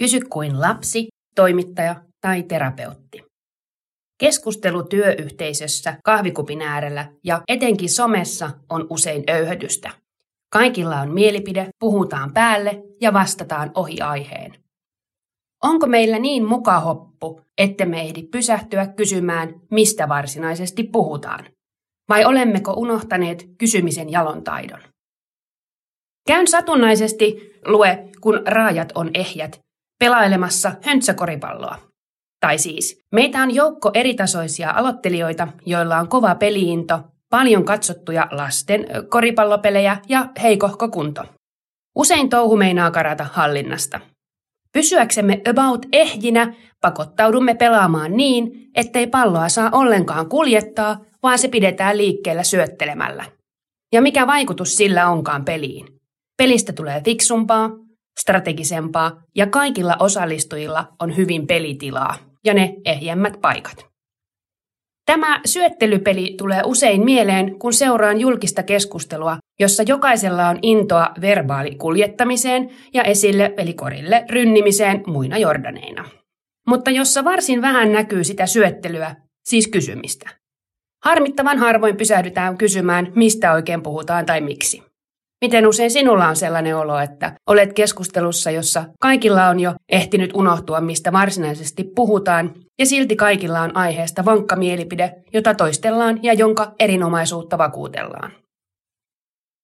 Kysy kuin lapsi, toimittaja tai terapeutti. Keskustelu työyhteisössä, kahvikupin äärellä ja etenkin somessa on usein öyhötystä. Kaikilla on mielipide, puhutaan päälle ja vastataan ohi aiheen. Onko meillä niin mukahoppu, ettemme ehdi pysähtyä kysymään, mistä varsinaisesti puhutaan? Vai olemmeko unohtaneet kysymisen jalontaidon? Käyn satunnaisesti lue, kun raajat on ehjät, pelailemassa höntsäkoripalloa. Tai siis, meitä on joukko eritasoisia aloittelijoita, joilla on kova peliinto, paljon katsottuja lasten koripallopelejä ja heikohko kunto. Usein touhu meinaa karata hallinnasta. Pysyäksemme about ehjinä pakottaudumme pelaamaan niin, ettei palloa saa ollenkaan kuljettaa, vaan se pidetään liikkeellä syöttelemällä. Ja mikä vaikutus sillä onkaan peliin? Pelistä tulee fiksumpaa, strategisempaa ja kaikilla osallistujilla on hyvin pelitilaa ja ne ehjemmät paikat. Tämä syöttelypeli tulee usein mieleen, kun seuraan julkista keskustelua, jossa jokaisella on intoa verbaalikuljettamiseen ja esille eli korille rynnimiseen muina jordaneina. Mutta jossa varsin vähän näkyy sitä syöttelyä, siis kysymistä. Harmittavan harvoin pysähdytään kysymään, mistä oikein puhutaan tai miksi. Miten usein sinulla on sellainen olo, että olet keskustelussa, jossa kaikilla on jo ehtinyt unohtua, mistä varsinaisesti puhutaan, ja silti kaikilla on aiheesta vankka mielipide, jota toistellaan ja jonka erinomaisuutta vakuutellaan.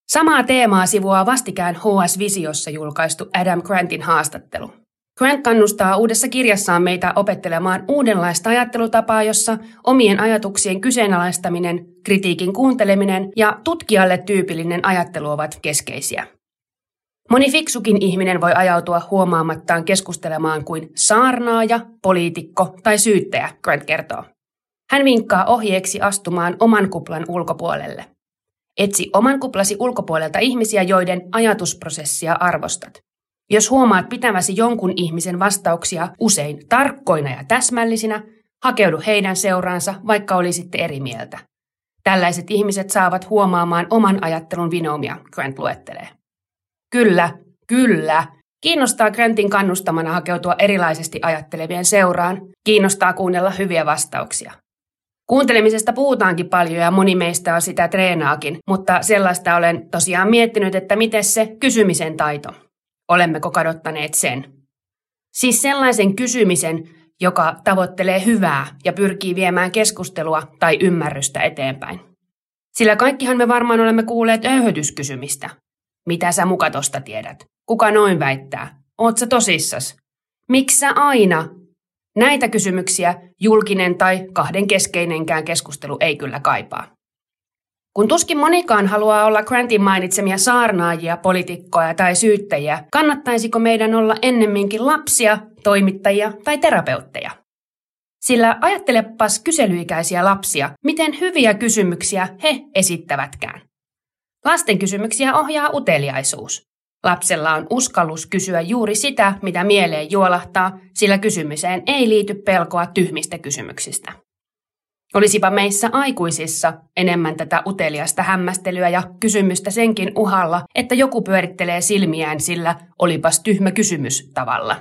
Samaa teemaa sivuaa vastikään HS Visiossa julkaistu Adam Grantin haastattelu. Grant kannustaa uudessa kirjassaan meitä opettelemaan uudenlaista ajattelutapaa, jossa omien ajatuksien kyseenalaistaminen, kritiikin kuunteleminen ja tutkijalle tyypillinen ajattelu ovat keskeisiä. Moni fiksukin ihminen voi ajautua huomaamattaan keskustelemaan kuin saarnaaja, poliitikko tai syyttäjä, Grant kertoo. Hän vinkkaa ohjeeksi astumaan oman kuplan ulkopuolelle. Etsi oman kuplasi ulkopuolelta ihmisiä, joiden ajatusprosessia arvostat. Jos huomaat pitäväsi jonkun ihmisen vastauksia usein tarkkoina ja täsmällisinä, hakeudu heidän seuraansa, vaikka olisitte eri mieltä. Tällaiset ihmiset saavat huomaamaan oman ajattelun vinoumia, Grant luettelee. Kyllä. Kiinnostaa Grantin kannustamana hakeutua erilaisesti ajattelevien seuraan. Kiinnostaa kuunnella hyviä vastauksia. Kuuntelemisesta puhutaankin paljon ja moni meistä on sitä treenaakin, mutta sellaista olen tosiaan miettinyt, että miten se kysymisen taito. Olemmeko kadottaneet sen? Siis sellaisen kysymisen, joka tavoittelee hyvää ja pyrkii viemään keskustelua tai ymmärrystä eteenpäin. Sillä kaikkihan me varmaan olemme kuulleet öyhötyskysymistä. Mitä sä muka tosta tiedät? Kuka noin väittää? Oot sä tosissas? Miksi sä aina? Näitä kysymyksiä julkinen tai kahden keskeinenkään keskustelu ei kyllä kaipaa. Kun tuskin monikaan haluaa olla Grantin mainitsemia saarnaajia, poliitikkoja tai syyttäjiä, kannattaisiko meidän olla ennemminkin lapsia, toimittajia tai terapeutteja? Sillä ajattelepas kyselyikäisiä lapsia, miten hyviä kysymyksiä he esittävätkään. Lasten kysymyksiä ohjaa uteliaisuus. Lapsella on uskallus kysyä juuri sitä, mitä mieleen juolahtaa, sillä kysymiseen ei liity pelkoa tyhmistä kysymyksistä. Olisipa meissä aikuisissa enemmän tätä uteliasta hämmästelyä ja kysymystä senkin uhalla, että joku pyörittelee silmiään sillä olipas tyhmä kysymys tavalla.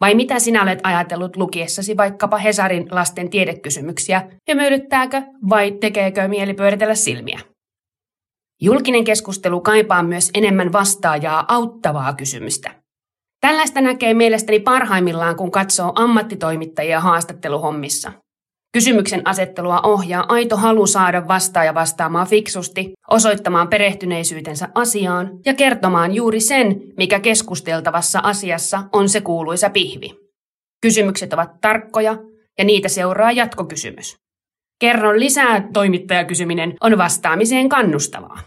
Vai mitä sinä olet ajatellut lukiessasi vaikkapa Hesarin lasten tiedekysymyksiä, hymyilyttääkö vai tekeekö mieli pyöritellä silmiä? Julkinen keskustelu kaipaa myös enemmän vastaajaa auttavaa kysymystä. Tällaista näkee mielestäni parhaimmillaan, kun katsoo ammattitoimittajia haastatteluhommissa. Kysymyksen asettelua ohjaa aito halu saada vastaaja vastaamaan fiksusti, osoittamaan perehtyneisyytensä asiaan ja kertomaan juuri sen, mikä keskusteltavassa asiassa on se kuuluisa pihvi. Kysymykset ovat tarkkoja ja niitä seuraa jatkokysymys. Kerron lisää toimittajakysyminen on vastaamiseen kannustavaa.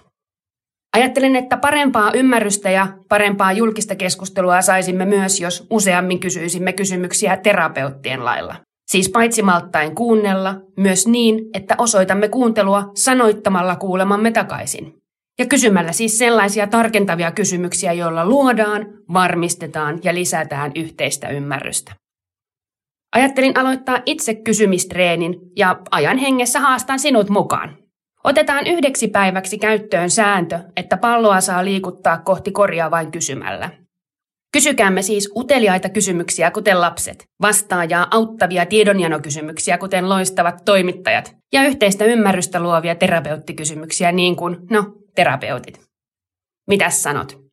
Ajattelen, että parempaa ymmärrystä ja parempaa julkista keskustelua saisimme myös, jos useammin kysyisimme kysymyksiä terapeuttien lailla. Siis paitsi malttaen kuunnella, myös niin, että osoitamme kuuntelua sanoittamalla kuulemamme takaisin. Ja kysymällä siis sellaisia tarkentavia kysymyksiä, joilla luodaan, varmistetaan ja lisätään yhteistä ymmärrystä. Ajattelin aloittaa itse kysymistreenin ja ajan hengessä haastan sinut mukaan. Otetaan 1 päiväksi käyttöön sääntö, että palloa saa liikuttaa kohti koria vain kysymällä. Kysykäämme siis uteliaita kysymyksiä, kuten lapset, vastaajaa auttavia tiedonjanokysymyksiä, kuten loistavat toimittajat, ja yhteistä ymmärrystä luovia terapeuttikysymyksiä, niin kuin, terapeutit. Mitäs sanot?